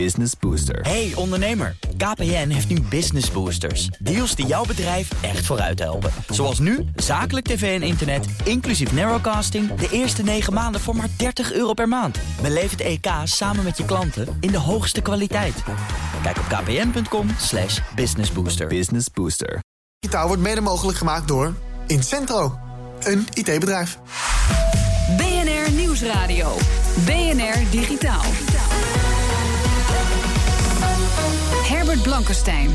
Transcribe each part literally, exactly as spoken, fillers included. Business Booster. Hey ondernemer, K P N heeft nu Business Boosters. Deals die jouw bedrijf echt vooruit helpen. Zoals nu, zakelijk tv en internet, inclusief narrowcasting... de eerste negen maanden voor maar dertig euro per maand. Beleef het E K samen met je klanten in de hoogste kwaliteit. Kijk op kpn.com slash businessbooster. Business Booster. Digitaal wordt mede mogelijk gemaakt door Incentro, een I T-bedrijf. B N R Nieuwsradio, B N R Digitaal. Albert Blankenstein.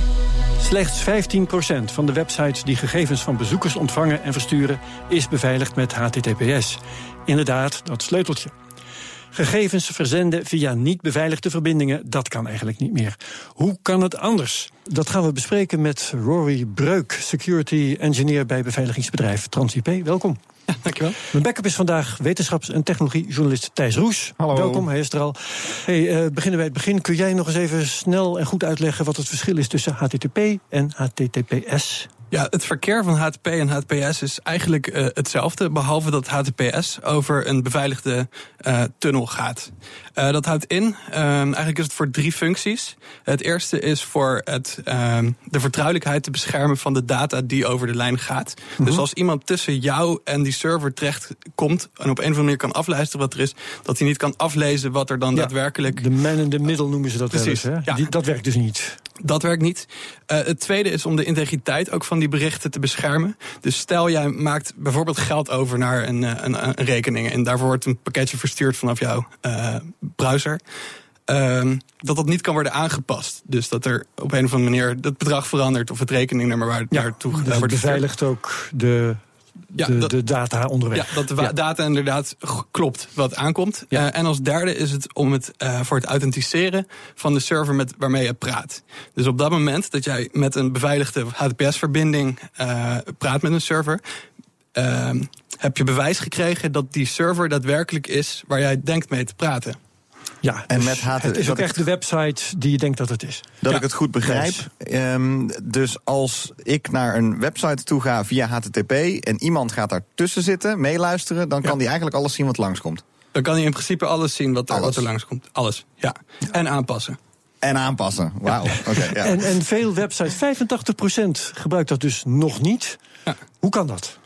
Slechts vijftien procent van de websites die gegevens van bezoekers ontvangen en versturen... is beveiligd met H T T P S. Inderdaad, dat sleuteltje. Gegevens verzenden via niet beveiligde verbindingen, dat kan eigenlijk niet meer. Hoe kan het anders? Dat gaan we bespreken met Rory Breuk, security engineer bij beveiligingsbedrijf TransIP. Welkom. Ja, dankjewel. Mijn backup is vandaag wetenschaps- en technologiejournalist Thijs Roes. Hallo. Welkom, hij is er al. Hey, uh, beginnen bij het begin. Kun jij nog eens even snel en goed uitleggen wat het verschil is tussen H T T P en H T T P S? Ja, het verkeer van H T T P en H T T P S is eigenlijk uh, hetzelfde... behalve dat H T T P S over een beveiligde uh, tunnel gaat. Uh, dat houdt in, um, eigenlijk is het voor drie functies. Het eerste is voor het, um, de vertrouwelijkheid te beschermen... van de data die over de lijn gaat. Mm-hmm. Dus als iemand tussen jou en die server terecht komt... en op een of andere manier kan afluisteren wat er is... dat hij niet kan aflezen wat er dan ja, daadwerkelijk... de man in the middle noemen ze dat precies, wel eens, hè? Ja. Die, dat werkt dus niet. Dat werkt niet. Uh, het tweede is om de integriteit ook van die berichten te beschermen. Dus stel jij maakt bijvoorbeeld geld over naar een, een, een rekening... en daarvoor wordt een pakketje verstuurd vanaf jouw uh, browser... Uh, dat dat niet kan worden aangepast. Dus dat er op een of andere manier het bedrag verandert... of het rekeningnummer waar het ja, naartoe gaat. Dus het beveiligt ook de... Ja, de, dat, de data onderweg. Ja, dat de wa- ja. data inderdaad g- klopt wat aankomt. Ja. Uh, en als derde is het om het uh, voor het authenticeren van de server met, waarmee je praat. Dus op dat moment dat jij met een beveiligde H T T P S-verbinding uh, praat met een server... Uh, heb je bewijs gekregen dat die server daadwerkelijk is waar jij denkt mee te praten. Ja, en dus met H T T P S het is ook echt de website die je denkt dat het is. Dat ja. ik het goed begrijp. Um, dus als ik naar een website toe ga via H T T P... en iemand gaat daartussen zitten, meeluisteren... dan ja. kan die eigenlijk alles zien wat langskomt. Dan kan hij in principe alles zien wat, alles. wat er langskomt. Alles, ja. En aanpassen. En aanpassen, wauw. Ja. Okay, ja. en, en veel websites, vijfentachtig procent gebruikt dat dus nog niet. Ja. Hoe kan dat?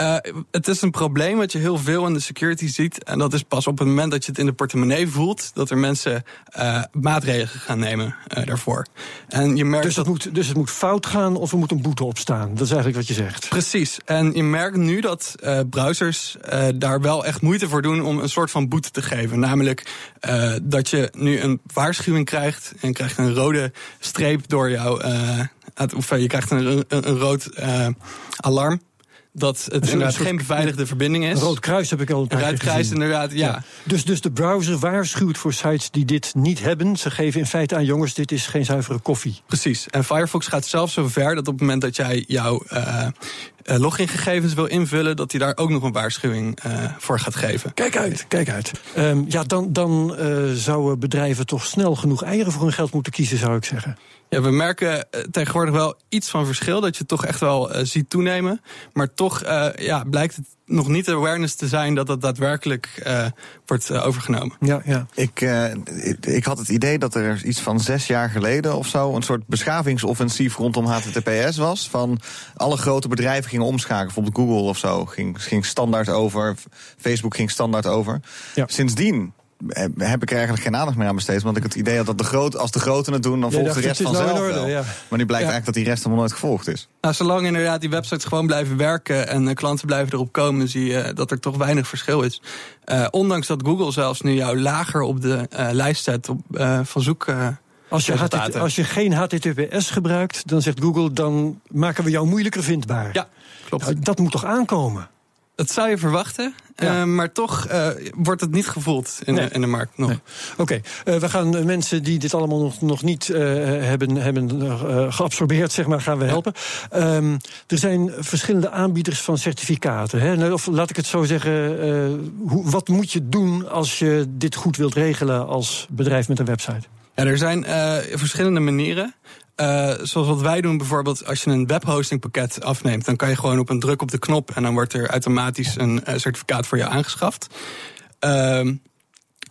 Uh, het is een probleem wat je heel veel in de security ziet. En dat is pas op het moment dat je het in de portemonnee voelt... dat er mensen uh, maatregelen gaan nemen uh, daarvoor. En je merkt dus, dat dat... Moet, dus het moet fout gaan of er moet een boete opstaan? Dat is eigenlijk wat je zegt. Precies. En je merkt nu dat uh, browsers uh, daar wel echt moeite voor doen... om een soort van boete te geven. Namelijk uh, dat je nu een waarschuwing krijgt... en krijgt een rode streep door jouw... Uh, of je krijgt een, een, een rood uh, alarm... dat het inderdaad geen beveiligde verbinding is. Een rood kruis heb ik al een paar keer gezien. Een rood kruis inderdaad, ja. ja. Dus, dus de browser waarschuwt voor sites die dit niet hebben. Ze geven in feite aan jongens, dit is geen zuivere koffie. Precies. En Firefox gaat zelfs zo ver dat op het moment dat jij jouw uh, logingegevens wil invullen... dat hij daar ook nog een waarschuwing uh, voor gaat geven. Kijk uit, kijk uit. Um, ja, dan, dan uh, zouden bedrijven toch snel genoeg eieren voor hun geld moeten kiezen, zou ik zeggen. Ja, we merken tegenwoordig wel iets van verschil... dat je het toch echt wel uh, ziet toenemen. Maar toch uh, ja, blijkt het nog niet de awareness te zijn... dat dat daadwerkelijk uh, wordt uh, overgenomen. Ja, ja. Ik, uh, ik, ik had het idee dat er iets van zes jaar geleden of zo... een soort beschavingsoffensief rondom H T T P S was. Van alle grote bedrijven gingen omschakelen. Bijvoorbeeld Google of zo ging, ging standaard over. Facebook ging standaard over. Ja. Sindsdien... heb ik er eigenlijk geen aandacht meer aan besteed. Want ik het idee had dat de groot, als de groten het doen... dan ja, volgt de rest vanzelf nou orde, wel. Ja. Maar nu blijkt ja. eigenlijk dat die rest helemaal nooit gevolgd is. Nou, zolang inderdaad die websites gewoon blijven werken... en uh, klanten blijven erop komen... zie je dat er toch weinig verschil is. Uh, ondanks dat Google zelfs nu jou lager op de uh, lijst zet... Op, uh, van zoek... Uh, Als je, H T T P, als je geen H T T P S gebruikt, dan zegt Google... dan maken we jou moeilijker vindbaar. Ja, klopt. Nou, dat moet toch aankomen? Dat zou je verwachten, ja. uh, maar toch uh, wordt het niet gevoeld in, nee. de, in de markt nog. Nee. Oké, okay. uh, we gaan uh, mensen die dit allemaal nog, nog niet uh, hebben, hebben uh, geabsorbeerd, zeg maar, gaan we helpen. Ja. Um, er zijn verschillende aanbieders van certificaten. Hè? Of laat ik het zo zeggen, uh, hoe, wat moet je doen als je dit goed wilt regelen als bedrijf met een website? Ja, er zijn uh, verschillende manieren. Uh, zoals wat wij doen bijvoorbeeld, als je een webhostingpakket afneemt... dan kan je gewoon op een druk op de knop... en dan wordt er automatisch een uh, certificaat voor je aangeschaft. Uh,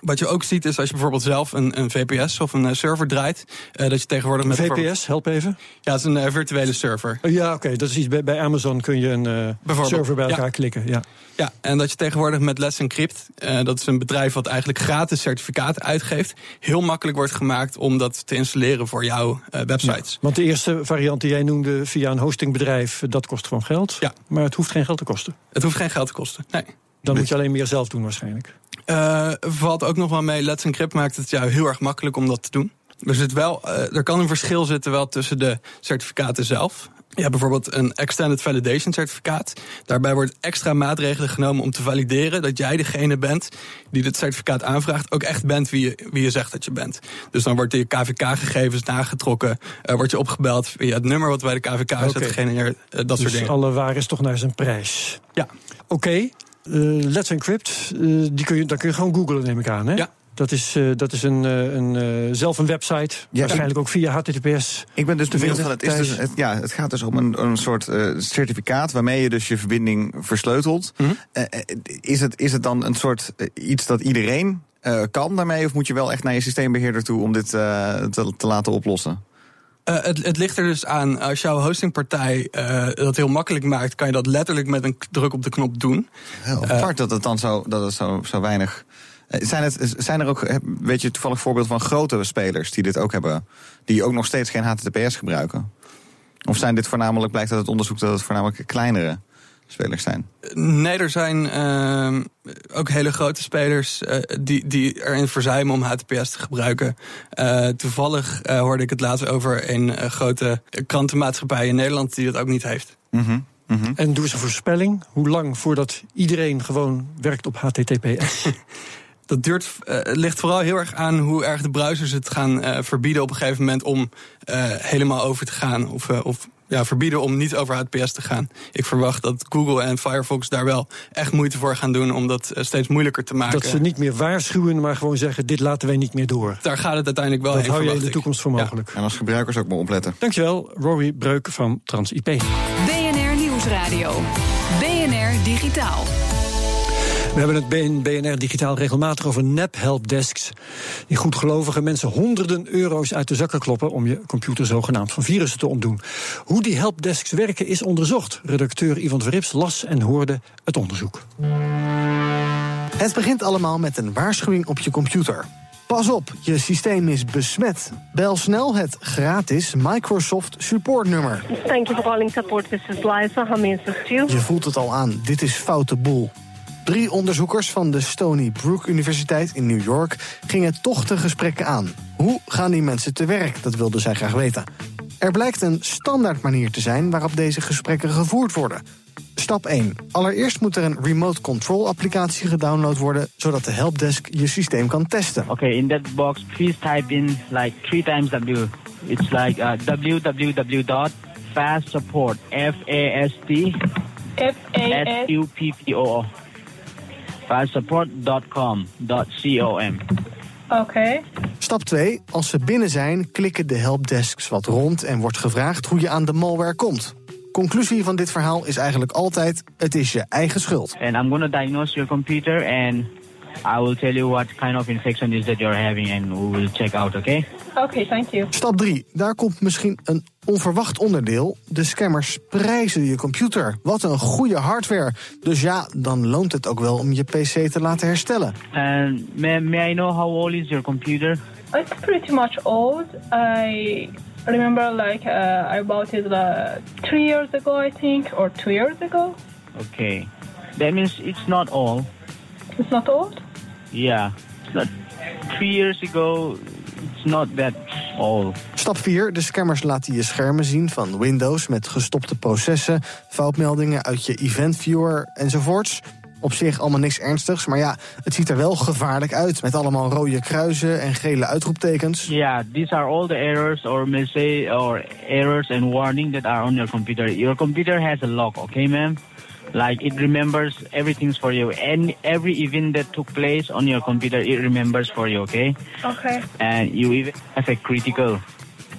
Wat je ook ziet is als je bijvoorbeeld zelf een, een V P S of een uh, server draait, uh, dat je tegenwoordig met... V P S, help even. Ja, het is een uh, virtuele server. Oh, ja, oké, okay, dat is iets. Bij, bij Amazon kun je een uh, server bij elkaar ja. klikken. Ja. ja, en dat je tegenwoordig met Let's Encrypt, uh, dat is een bedrijf wat eigenlijk gratis certificaten uitgeeft, heel makkelijk wordt gemaakt om dat te installeren voor jouw uh, websites. Ja, want de eerste variant die jij noemde via een hostingbedrijf, dat kost gewoon geld. Ja. Maar het hoeft geen geld te kosten. Het hoeft geen geld te kosten, nee. Dan moet je alleen meer zelf doen waarschijnlijk. Uh, valt ook nog wel mee, Let's Encrypt maakt het jou heel erg makkelijk om dat te doen. Dus het wel, uh, er kan een verschil zitten wel tussen de certificaten zelf. Je hebt bijvoorbeeld een Extended Validation certificaat. Daarbij wordt extra maatregelen genomen om te valideren dat jij degene bent die dit certificaat aanvraagt, ook echt bent wie je, wie je zegt dat je bent. Dus dan wordt je K V K-gegevens nagetrokken, uh, wordt je opgebeld via het nummer wat bij de K V K is, okay. gegenereerd, uh, dat dus soort dingen. Dus alle waar is toch naar zijn prijs. Ja. Oké. Okay. Uh, Let's Encrypt, uh, die kun je, dan kun je gewoon googlen, neem ik aan, hè? Ja. Dat is, uh, dat is een, een, uh, zelf een website, ja, waarschijnlijk ook via H T T P S. Ik ben dus benieuwd van, het, is dus, het, ja, het gaat dus om een, een soort uh, certificaat waarmee je dus je verbinding versleutelt. Mm-hmm. Uh, is, het, is het dan een soort uh, iets dat iedereen uh, kan daarmee, of moet je wel echt naar je systeembeheerder toe om dit uh, te, te laten oplossen? Uh, het, het ligt er dus aan, als jouw hostingpartij uh, dat heel makkelijk maakt, kan je dat letterlijk met een k- druk op de knop doen. Heel apart uh, dat het dan zo, dat het zo, zo weinig... Uh, zijn, het, zijn er ook, weet je, toevallig voorbeeld van grote spelers die dit ook hebben, die ook nog steeds geen H T T P S gebruiken? Of zijn dit voornamelijk, blijkt uit het onderzoek dat het voornamelijk kleinere spelers zijn? Nee, er zijn uh, ook hele grote spelers uh, die, die erin verzuimen om H T T P S te gebruiken. Uh, toevallig uh, hoorde ik het laatst over een uh, grote krantenmaatschappij in Nederland die dat ook niet heeft. Mm-hmm, mm-hmm. En doe eens een voorspelling. Hoe lang voordat iedereen gewoon werkt op H T T P S? Dat duurt, uh, ligt vooral heel erg aan hoe erg de browsers het gaan uh, verbieden op een gegeven moment om uh, helemaal over te gaan of... Uh, of Ja, verbieden om niet over H T T P S te gaan. Ik verwacht dat Google en Firefox daar wel echt moeite voor gaan doen om dat steeds moeilijker te maken. Dat ze niet meer waarschuwen, maar gewoon zeggen, dit laten wij niet meer door. Daar gaat het uiteindelijk wel heen. Dat hou je in de toekomst voor mogelijk. Ja. En als gebruikers ook maar opletten. Dankjewel, Rory Breuk van TransIP. B N R Nieuwsradio. B N R Digitaal. We hebben het B N R Digitaal regelmatig over nep-helpdesks. Die goedgelovige mensen honderden euro's uit de zakken kloppen om je computer zogenaamd van virussen te ontdoen. Hoe die helpdesks werken is onderzocht. Redacteur Ivan Verrips las en hoorde het onderzoek. Het begint allemaal met een waarschuwing op je computer. Pas op, je systeem is besmet. Bel snel het gratis Microsoft supportnummer. Thank you for calling support. This is Liza. How may I assist you? Je voelt het al aan. Dit is foute boel. Drie onderzoekers van de Stony Brook Universiteit in New York gingen toch de gesprekken aan. Hoe gaan die mensen te werk? Dat wilden zij graag weten. Er blijkt een standaard manier te zijn waarop deze gesprekken gevoerd worden. Stap één. Allereerst moet er een remote control applicatie gedownload worden, zodat de helpdesk je systeem kan testen. Oké, okay, in that box please type in like three times W. It's like uh, w w w dot fast support F A S T F A S U P P O support dot com dot com. Oké. Okay. Stap twee. Als ze binnen zijn, klikken de helpdesks wat rond en wordt gevraagd hoe je aan de malware komt. Conclusie van dit verhaal is eigenlijk altijd: het is je eigen schuld. And I'm gonna diagnose your computer and I will tell you what kind of infection is that you're having and we will check out, okay? Okay, thank you. Stap drie. Daar komt misschien een onverwacht onderdeel. De scammers prijzen je computer. Wat een goede hardware. Dus ja, dan loont het ook wel om je P C te laten herstellen. And uh, may, may I know how old is your computer? It's pretty much old. I remember like uh, I bought it uh, three years ago, I think, or two years ago. Okay, that means it's not old. It's not old? Yeah, it's not three years ago. It's not that old. Stap vier. De scammers laten je schermen zien van Windows met gestopte processen, foutmeldingen uit je event viewer enzovoorts. Op zich allemaal niks ernstigs, maar ja, het ziet er wel gevaarlijk uit met allemaal rode kruisen en gele uitroeptekens. Ja, yeah, these are all the errors or message or errors and warning that are on your computer. Your computer has a lock, okay, ma'am? Like it remembers everything for you. And every event that took place on your computer, it remembers for you, okay? Okay. And you even have a critical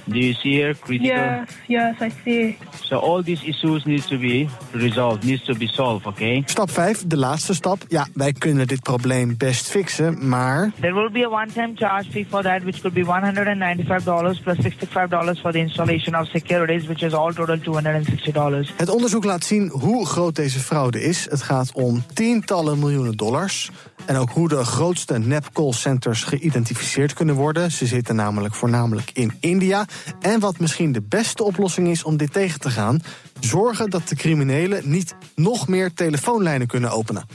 Do you see here critical? Yeah, yes, I see. So all these issues need to be resolved, needs to be solved, okay? Stap vijf, de laatste stap. Ja, wij kunnen dit probleem best fixen, maar... There will be a one-time charge fee for that, which could be one hundred ninety-five dollars plus sixty-five dollars for the installation of securities, which is all total two hundred sixty dollars. Het onderzoek laat zien hoe groot deze fraude is. Het gaat om tientallen miljoenen dollars. En ook hoe de grootste nep-callcenters geïdentificeerd kunnen worden. Ze zitten namelijk voornamelijk in India. En wat misschien de beste oplossing is om dit tegen te gaan... zorgen dat de criminelen niet nog meer telefoonlijnen kunnen openen.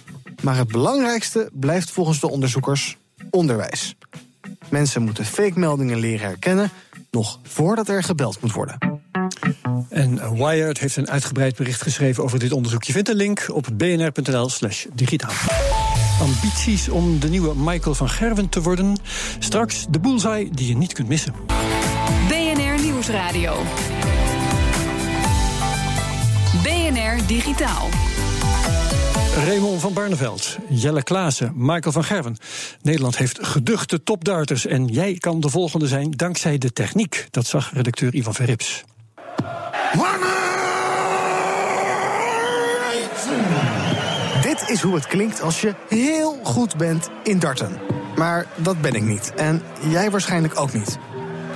Maar het belangrijkste blijft volgens de onderzoekers onderwijs. Mensen moeten fake-meldingen leren herkennen... nog voordat er gebeld moet worden. En Wired heeft een uitgebreid bericht geschreven over dit onderzoek. Je vindt een link op b n r dot n l slash digitaal. Ambities om de nieuwe Michael van Gerwen te worden. Straks de bullseye die je niet kunt missen. B N R Nieuwsradio. B N R Digitaal. Raymond van Barneveld, Jelle Klaassen, Michael van Gerwen. Nederland heeft geduchte topdarters en jij kan de volgende zijn dankzij de techniek. Dat zag redacteur Ivan Verrips. Dit is hoe het klinkt als je heel goed bent in darten. Maar dat ben ik niet. En jij waarschijnlijk ook niet.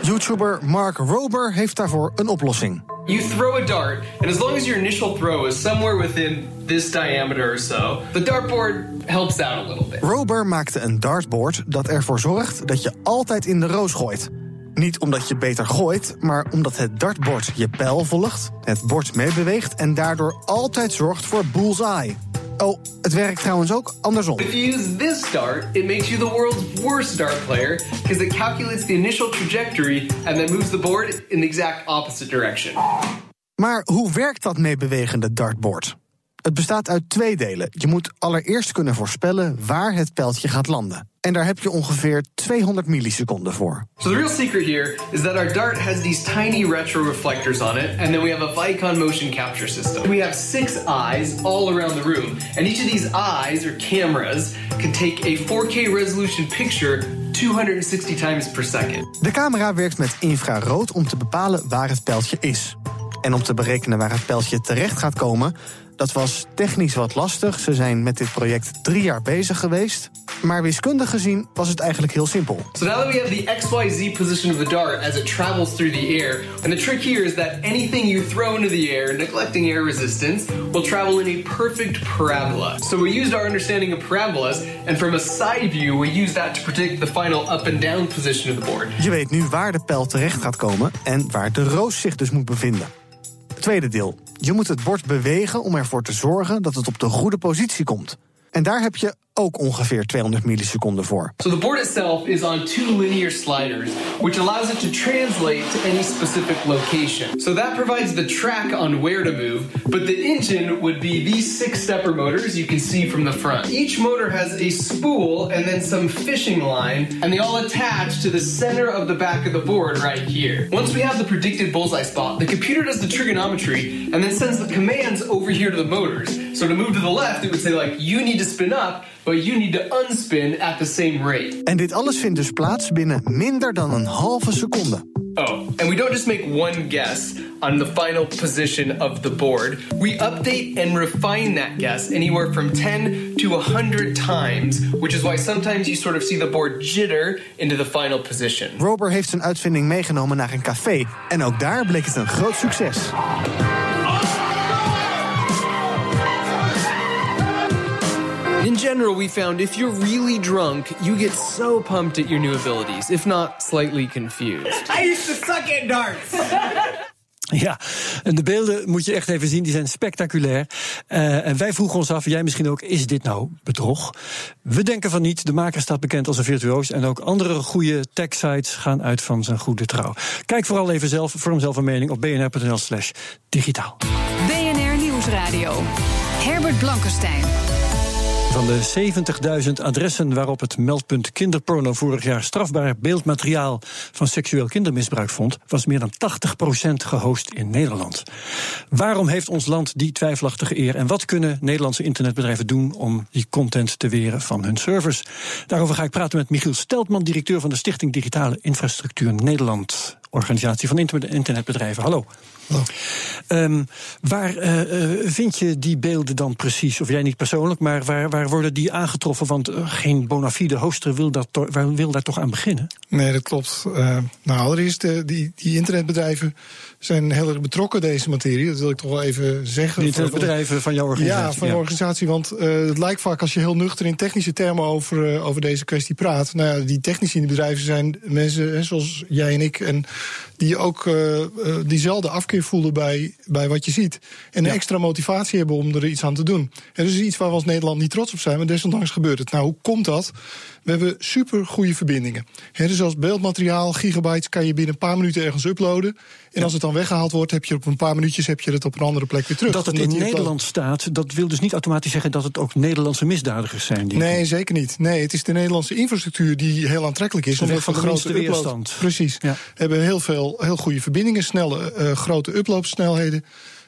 YouTuber Mark Rober heeft daarvoor een oplossing. You throw a dart, and as long as your initial throw is somewhere within this diameter or so, the dartboard helps out a little bit. Rober maakte een dartboard dat ervoor zorgt dat je altijd in de roos gooit. Niet omdat je beter gooit, maar omdat het dartbord je pijl volgt, het bord meebeweegt en daardoor altijd zorgt voor bullseye. Oh, het werkt trouwens ook andersom. If you use this dart, it makes you the world's worst dart player, because it calculates the initial trajectory and then moves the board in the exact opposite direction. Maar hoe werkt dat meebewegende dartboard? Het bestaat uit twee delen. Je moet allereerst kunnen voorspellen waar het pijltje gaat landen. En daar heb je ongeveer tweehonderd milliseconden voor. So the real secret here is that our dart has these tiny retroreflectors on it, and then we have a Vicon motion capture system. We have six eyes all around the room, and each of these eyes or cameras can take a four K resolution picture tweehonderdzestig times per second. De camera werkt met infrarood om te bepalen waar het pijltje is. En om te berekenen waar het pijltje terecht gaat komen, dat was technisch wat lastig. Ze zijn met dit project drie jaar bezig geweest. Maar wiskundig gezien was het eigenlijk heel simpel. So now that we have the X Y Z position of the dart as it travels through the air. And the trick here is that anything you throw into the air, neglecting air resistance, will travel in a perfect parabola. So we used our understanding of parabolas. And from a side view, we used that to predict the final up and down position of the board. Je weet nu waar de pijl terecht gaat komen en waar de roos zich dus moet bevinden. Tweede deel. Je moet het bord bewegen om ervoor te zorgen dat het op de goede positie komt. En daar heb je ook ongeveer tweehonderd milliseconden voor. So the board itself is on two linear sliders, which allows it to translate to any specific location. So that provides the track on where to move, but the engine would be these six stepper motors you can see from the front. Each motor has a spool and then some fishing line, and they all attach to the center of the back of the board right here. Once we have the predicted bullseye spot, the computer does the trigonometry and then sends the commands over here to the motors. So to move to the left, it would say like, you need to spin up, but you need to unspin at the same rate. En dit alles vindt dus plaats binnen minder dan een halve seconde. Oh, and we don't just make one guess on the final position of the board. We update and refine that guess anywhere from ten to one hundred times, which is why sometimes you sort of see the board jitter into the final position. Rober heeft zijn uitvinding meegenomen naar een café en ook daar bleek het een groot succes. In general, we found if you're really drunk, you get so pumped at your new abilities, if not slightly confused. I used to suck at darts. Ja, en de beelden moet je echt even zien, die zijn spectaculair. Uh, en wij vroegen ons af, jij misschien ook, is dit nou bedrog? We denken van niet, de maker staat bekend als een virtuoos... en ook andere goede tech-sites gaan uit van zijn goede trouw. Kijk vooral even zelf, voor hemzelf een mening op b n r dot n l slash digitaal. B N R Nieuwsradio, Herbert Blankenstein. Van de zeventigduizend adressen waarop het meldpunt kinderporno vorig jaar strafbaar beeldmateriaal van seksueel kindermisbruik vond, was meer dan tachtig procent gehost in Nederland. Waarom heeft ons land die twijfelachtige eer en wat kunnen Nederlandse internetbedrijven doen om die content te weren van hun servers? Daarover ga ik praten met Michiel Steltman, directeur van de Stichting Digitale Infrastructuur Nederland. organisatie van internetbedrijven. Hallo. Hallo. Um, waar uh, vind je die beelden dan precies? Of jij niet persoonlijk, maar waar, waar worden die aangetroffen? Want uh, geen bona fide hoster wil, dat to- waar wil daar toch aan beginnen? Nee, dat klopt. Uh, nou, allereerst, de, die, die internetbedrijven zijn heel erg betrokken deze materie. Dat wil ik toch wel even zeggen. De internetbedrijven van jouw organisatie? Ja, van de ja. organisatie. Want uh, het lijkt vaak als je heel nuchter in technische termen over, uh, over deze kwestie praat. Nou ja, die technici in de bedrijven zijn mensen hè, zoals jij en ik. En die ook uh, uh, diezelfde afkeer voelen bij, bij wat je ziet. En ja. een extra motivatie hebben om er iets aan te doen. En dat is iets waar we als Nederland niet trots op zijn, maar desondanks gebeurt het. Nou, hoe komt dat? We hebben super goede verbindingen. He, dus als beeldmateriaal, gigabytes, kan je binnen een paar minuten ergens uploaden. En ja. als het dan weggehaald wordt, heb je op een paar minuutjes heb je het op een andere plek weer terug. Dat het in Nederland uploaden. staat, dat wil dus niet automatisch zeggen dat het ook Nederlandse misdadigers zijn. Die nee, zeker niet. Nee, het is de Nederlandse infrastructuur die heel aantrekkelijk is. Omdat van grote weerstand. Precies. Ja. Hebben heel veel heel goede verbindingen, snelle, uh, grote uploadsnelheden.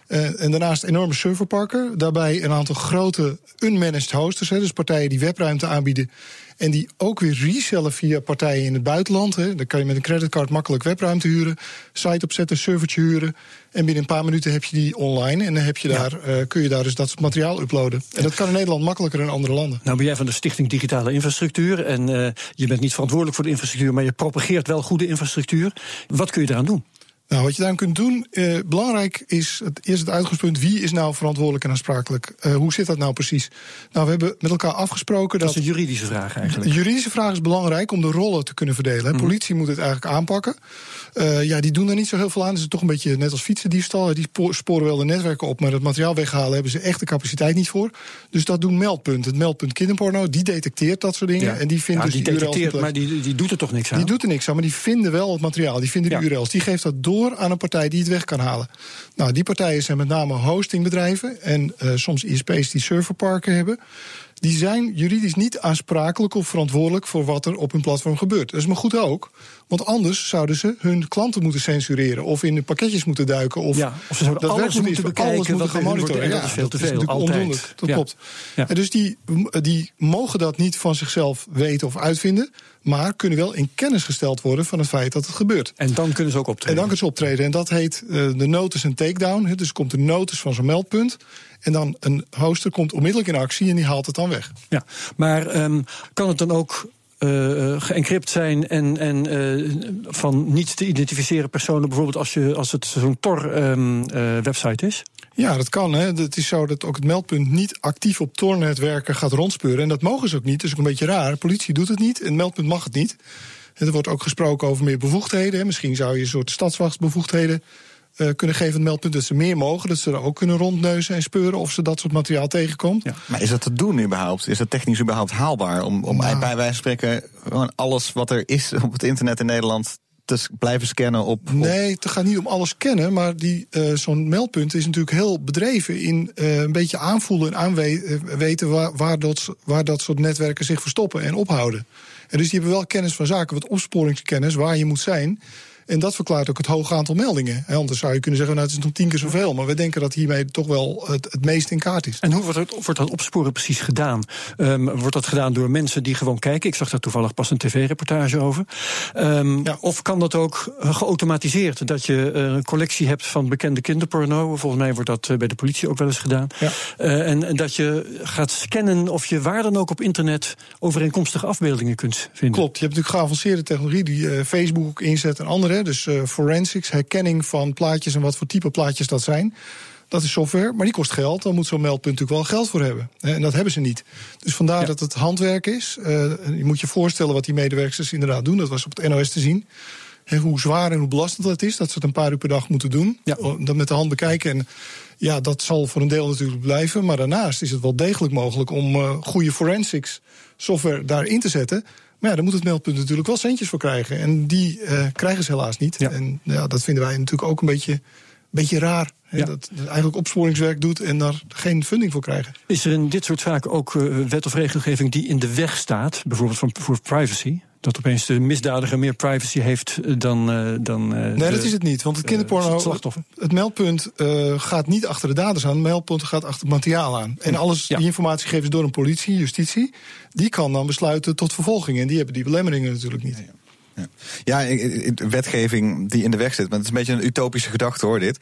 Uh, en daarnaast enorme serverparken. Daarbij een aantal grote unmanaged hosters. Hè, dus partijen die webruimte aanbieden. En die ook weer resellen via partijen in het buitenland. Hè. Dan kan je met een creditcard makkelijk webruimte huren. Site opzetten, servertje huren. En binnen een paar minuten heb je die online. En dan heb je daar, ja. uh, kun je daar dus dat soort materiaal uploaden. En dat kan in Nederland makkelijker dan in andere landen. Nou ben jij van de Stichting Digitale Infrastructuur. En uh, je bent niet verantwoordelijk voor de infrastructuur. Maar je propageert wel goede infrastructuur. Wat kun je daaraan doen? Nou, wat je daarom kunt doen, eh, belangrijk is het, eerst het uitgangspunt... wie is nou verantwoordelijk en aansprakelijk? Uh, hoe zit dat nou precies? Nou, we hebben met elkaar afgesproken dat... Dat is een juridische vraag eigenlijk. De juridische vraag is belangrijk om de rollen te kunnen verdelen. Mm. Politie moet het eigenlijk aanpakken. Uh, ja, die doen er niet zo heel veel aan. Het is toch een beetje net als fietsendiefstal. Die sporen wel de netwerken op, maar het materiaal weghalen... hebben ze echt de capaciteit niet voor. Dus dat doen meldpunt. Het meldpunt kinderporno, die detecteert dat soort dingen. Ja. En die vindt ja, dus die de U R L's... detecteert, maar die, die doet er toch niks aan? Die doet er niks aan, maar die vinden wel het materiaal. Die vinden de ja. U R L's. Die geeft dat door. Door aan een partij die het weg kan halen. Nou, die partijen zijn met name hostingbedrijven en uh, soms I S P's die serverparken hebben. Die zijn juridisch niet aansprakelijk of verantwoordelijk voor wat er op hun platform gebeurt. Dat is maar goed ook, want anders zouden ze hun klanten moeten censureren of in de pakketjes moeten duiken of ja, of ze zouden dat alles moeten, moeten bekijken, alles moeten gaan monitoren. Ja, dat is veel te veel. Altijd. Dat ja. klopt. Ja. En dus die, die mogen dat niet van zichzelf weten of uitvinden, maar kunnen wel in kennis gesteld worden van het feit dat het gebeurt. En dan kunnen ze ook optreden. En dan kunnen ze optreden. En dat heet uh, de notice en takedown. Dus komt de notice van zo'n meldpunt. En dan een hoster komt onmiddellijk in actie en die haalt het dan weg. Ja, maar um, kan het dan ook uh, geencrypt zijn en, en uh, van niet te identificeren personen... bijvoorbeeld als, je, als het zo'n Tor-website um, uh, is? Ja, dat kan. Hè. Het is zo dat ook het meldpunt niet actief op Tor-netwerken gaat rondspeuren. En dat mogen ze ook niet, dat is ook een beetje raar. De politie doet het niet en het meldpunt mag het niet. En er wordt ook gesproken over meer bevoegdheden. Hè. Misschien zou je een soort stadswachtbevoegdheden... Uh, kunnen geven het meldpunt dat ze meer mogen... dat ze er ook kunnen rondneuzen en speuren... of ze dat soort materiaal tegenkomt. Ja. Maar is dat te doen überhaupt? Is dat technisch überhaupt haalbaar? Om, om nou. bij wijze van spreken alles wat er is op het internet in Nederland... te blijven scannen op... op... Nee, het gaat niet om alles kennen, maar die, uh, zo'n meldpunt is natuurlijk heel bedreven... in uh, een beetje aanvoelen en aanweten waar, waar, dat, waar dat soort netwerken zich verstoppen en ophouden. En dus die hebben wel kennis van zaken, wat opsporingskennis, waar je moet zijn... En dat verklaart ook het hoge aantal meldingen. He, anders zou je kunnen zeggen, nou, het is nog tien keer zoveel. Maar we denken dat hiermee toch wel het, het meest in kaart is. En hoe wordt, het, wordt dat opsporen precies gedaan? Um, wordt dat gedaan door mensen die gewoon kijken? Ik zag daar toevallig pas een tv-reportage over. Um, ja. Of kan dat ook geautomatiseerd? Dat je uh, een collectie hebt van bekende kinderporno. Volgens mij wordt dat uh, bij de politie ook wel eens gedaan. Ja. Uh, en, en dat je gaat scannen of je waar dan ook op internet... overeenkomstige afbeeldingen kunt vinden. Klopt, je hebt natuurlijk geavanceerde technologie... die uh, Facebook inzet en andere... Dus uh, forensics, herkenning van plaatjes en wat voor type plaatjes dat zijn. Dat is software, maar die kost geld. Dan moet zo'n meldpunt natuurlijk wel geld voor hebben. En dat hebben ze niet. Dus vandaar ja. dat het handwerk is. Uh, je moet je voorstellen wat die medewerkers inderdaad doen. Dat was op het N O S te zien. He, hoe zwaar en hoe belastend dat is. Dat ze het een paar uur per dag moeten doen. Ja. Dat met de hand bekijken. En ja, dat zal voor een deel natuurlijk blijven. Maar daarnaast is het wel degelijk mogelijk om uh, goede forensics software daarin te zetten... Maar ja, daar moet het meldpunt natuurlijk wel centjes voor krijgen. En die uh, krijgen ze helaas niet. Ja. En ja, dat vinden wij natuurlijk ook een beetje, beetje raar. He, ja. Dat eigenlijk opsporingswerk doet en daar geen funding voor krijgen. Is er in dit soort zaken ook uh, wet of regelgeving die in de weg staat? Bijvoorbeeld van, voor privacy? Dat opeens de misdadiger meer privacy heeft dan... Uh, dan uh, nee, de, dat is het niet. Want het kinderporno, uh, het, het meldpunt uh, gaat niet achter de daders aan. Het meldpunt gaat achter het materiaal aan. En alles, ja. die informatie geven ze door een politie, justitie. Die kan dan besluiten tot vervolging. En die hebben die belemmeringen natuurlijk niet. Ja, ja. Ja, wetgeving die in de weg zit. Maar het is een beetje een utopische gedachte, hoor, dit.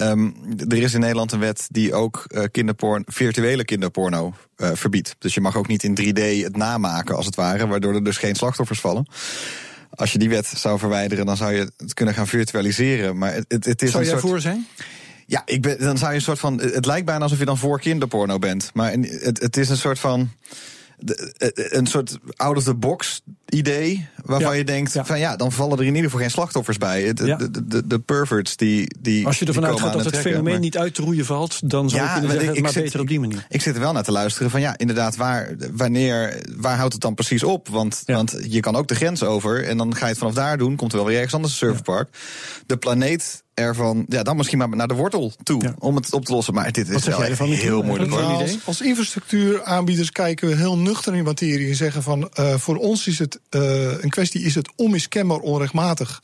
Um, er is in Nederland een wet die ook uh, kinderporn, virtuele kinderporno uh, verbiedt. Dus je mag ook niet in drie D het namaken, als het ware, waardoor er dus geen slachtoffers vallen. Als je die wet zou verwijderen, dan zou je het kunnen gaan virtualiseren. Maar het, het, het is zou jij een soort... voor zijn? Ja, ik ben, dan zou je een soort van... Het lijkt bijna alsof je dan voor kinderporno bent. Maar het, het is een soort van... een soort out-of-the-box idee, waarvan ja, je denkt, ja. van ja, dan vallen er in ieder geval geen slachtoffers bij. De, ja. de, de, de perverts die, die als je ervan uitgaat dat het trekken, fenomeen maar... niet uit te roeien valt, dan zou ja, ik zeggen, ik, ik maar zit, beter op die manier. Ik zit er wel naar te luisteren van ja, inderdaad, waar, wanneer, waar houdt het dan precies op? Want, ja. want je kan ook de grens over en dan ga je het vanaf daar doen, komt er wel weer ergens anders een serverpark. Ja. De planeet ervan, ja, dan misschien maar naar de wortel toe, ja. om het op te lossen. Maar dit is wel echt heel moeilijk. Als, als infrastructuuraanbieders kijken we heel nuchter in materie en zeggen van, uh, voor ons is het uh, een kwestie, is het onmiskenbaar onrechtmatig.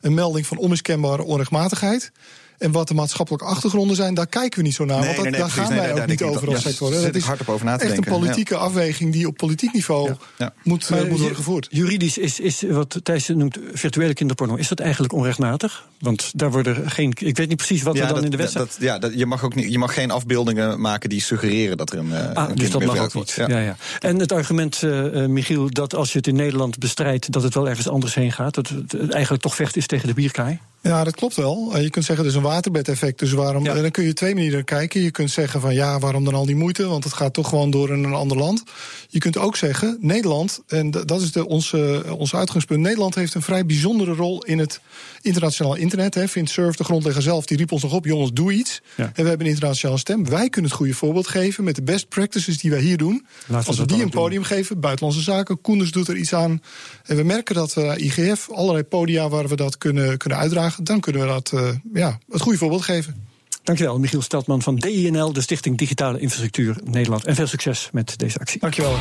Een melding van onmiskenbare onrechtmatigheid. En wat de maatschappelijke achtergronden zijn, daar kijken we niet zo naar. Nee, want dat, nee, nee, daar precies, gaan wij nee, ook niet over als sector. Dat, ja, dat is hard op over na te echt denken. Een politieke ja. afweging die op politiek niveau ja. Ja. Moet, maar, uh, moet worden gevoerd. Juridisch is, is wat Thijs noemt virtuele kinderporno, is dat eigenlijk onrechtmatig? Want daar worden geen... Ik weet niet precies wat ja, er dan dat, in de wet staat. Ja, dat, je, mag ook niet, je mag geen afbeeldingen maken die suggereren dat er een, ah, een dus dat mag ook niet. Ja. Ja, ja. En het argument, uh, Michiel, dat als je het in Nederland bestrijdt, dat het wel ergens anders heen gaat. Dat het eigenlijk toch vecht is tegen de bierkaai. Ja, dat klopt wel. Je kunt zeggen, het is een waterbedeffect. Dus waarom? Ja. Dan kun je twee manieren kijken. Je kunt zeggen van, ja, waarom dan al die moeite? Want het gaat toch gewoon door in een ander land. Je kunt ook zeggen, Nederland, en dat is de, onze, ons uitgangspunt... Nederland heeft een vrij bijzondere rol in het internationaal internet. Hè. Vint Cerf, de grondlegger zelf, die riep ons nog op. Jongens, doe iets. Ja. En we hebben een internationale stem. Wij kunnen het goede voorbeeld geven met de best practices die wij hier doen. Laten Als we die een podium doen. geven, Buitenlandse Zaken. Koenders doet er iets aan. En we merken dat we I G F, allerlei podia waar we dat kunnen, kunnen uitdragen... dan kunnen we dat uh, ja, het goede voorbeeld geven. Dankjewel, Michiel Steltman van D I N L, de Stichting Digitale Infrastructuur Nederland. En veel succes met deze actie. Dankjewel.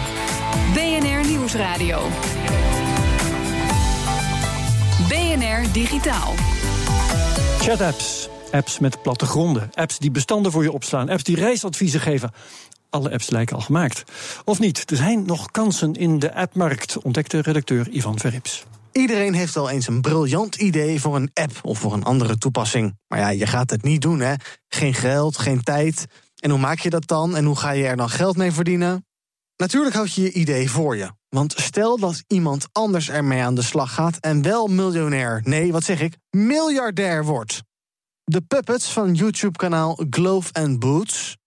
B N R Nieuwsradio. B N R Digitaal. Chat-apps, apps met plattegronden, apps die bestanden voor je opslaan, apps die reisadviezen geven... Alle apps lijken al gemaakt. Of niet, er zijn nog kansen in de appmarkt, ontdekte redacteur Ivan Verrips. Iedereen heeft wel eens een briljant idee voor een app of voor een andere toepassing. Maar ja, je gaat het niet doen, hè. Geen geld, geen tijd. En hoe maak je dat dan? En hoe ga je er dan geld mee verdienen? Natuurlijk houd je je idee voor je. Want stel dat iemand anders ermee aan de slag gaat en wel miljonair, nee, wat zeg ik, miljardair wordt. De puppets van YouTube-kanaal Glove Boots...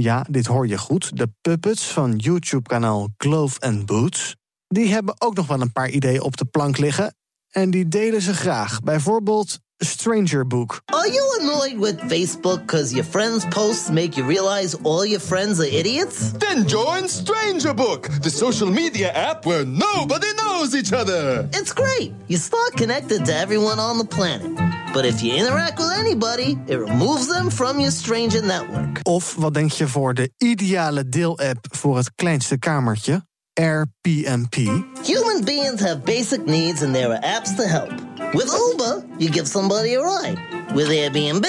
Ja, dit hoor je goed. De puppets van YouTube-kanaal Glove Boots... die hebben ook nog wel een paar ideeën op de plank liggen. En die delen ze graag. Bijvoorbeeld Stranger Book. Are you annoyed with Facebook because your friends' posts make you realize all your friends are idiots? Then join Stranger Book, the social media app where nobody knows each other. It's great. You start connected to everyone on the planet. But if you interact with anybody, it removes them from your stranger network. Of wat denk je voor de ideale deelapp voor het kleinste kamertje? Air P en P. Human beings have basic needs and there are apps to help. With Uber, you give somebody a ride. With Airbnb,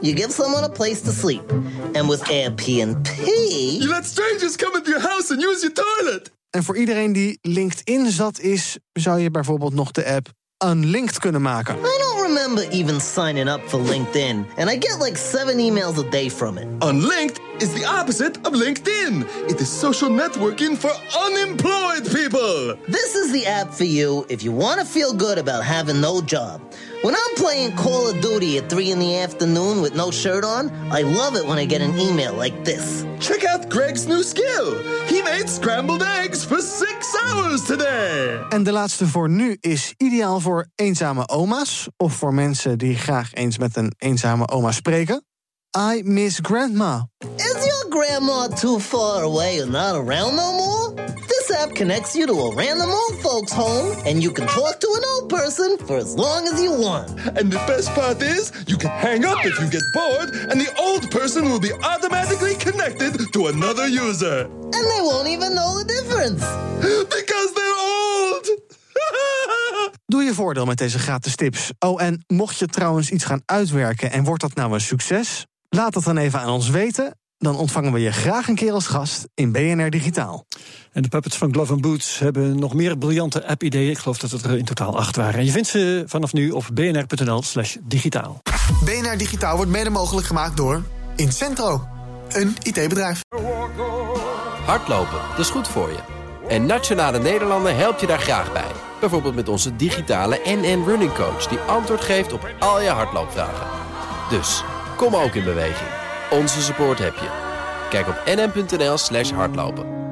you give someone a place to sleep. And with Air P en P... you let strangers come into your house and use your toilet. En voor iedereen die LinkedIn zat is, zou je bijvoorbeeld nog de app Unlinked kunnen maken. I don't remember even signing up for LinkedIn. And I get like seven emails a day from it. Unlinked is the opposite of LinkedIn. It is social networking for unemployed people. This is the app for you if you want to feel good about having no job. When I'm playing Call of Duty at three in the afternoon with no shirt on, I love it when I get an email like this. Check out Greg's new skill. He made scrambled eggs for six hours today. En de laatste voor nu is ideaal voor eenzame oma's... of voor mensen die graag eens met een eenzame oma spreken. I miss grandma. Is your grandma too far away or not around no more? This app connects you to a random old folks home and you can talk to an old person for as long as you want. And the best part is, you can hang up if you get bored and the old person will be automatically connected to another user. And they won't even know the difference. Because they're old! Doe je voordeel met deze gratis tips. Oh, en mocht je trouwens iets gaan uitwerken en wordt dat nou een succes... laat dat dan even aan ons weten. dan ontvangen we je graag een keer als gast in B N R Digitaal. En de puppets van Glove Boots hebben nog meer briljante app-ideeën. Ik geloof dat het er in totaal acht waren. En je vindt ze vanaf nu op bnr.nl slash digitaal. B N R Digitaal wordt mede mogelijk gemaakt door Incentro, een I T-bedrijf. Hardlopen, dat is goed voor je. En Nationale Nederlanden helpt je daar graag bij. Bijvoorbeeld met onze digitale N N Running Coach... die antwoord geeft op al je hardloopvragen. Dus, kom ook in beweging. Onze support heb je. Kijk op nn.nl slash hardlopen.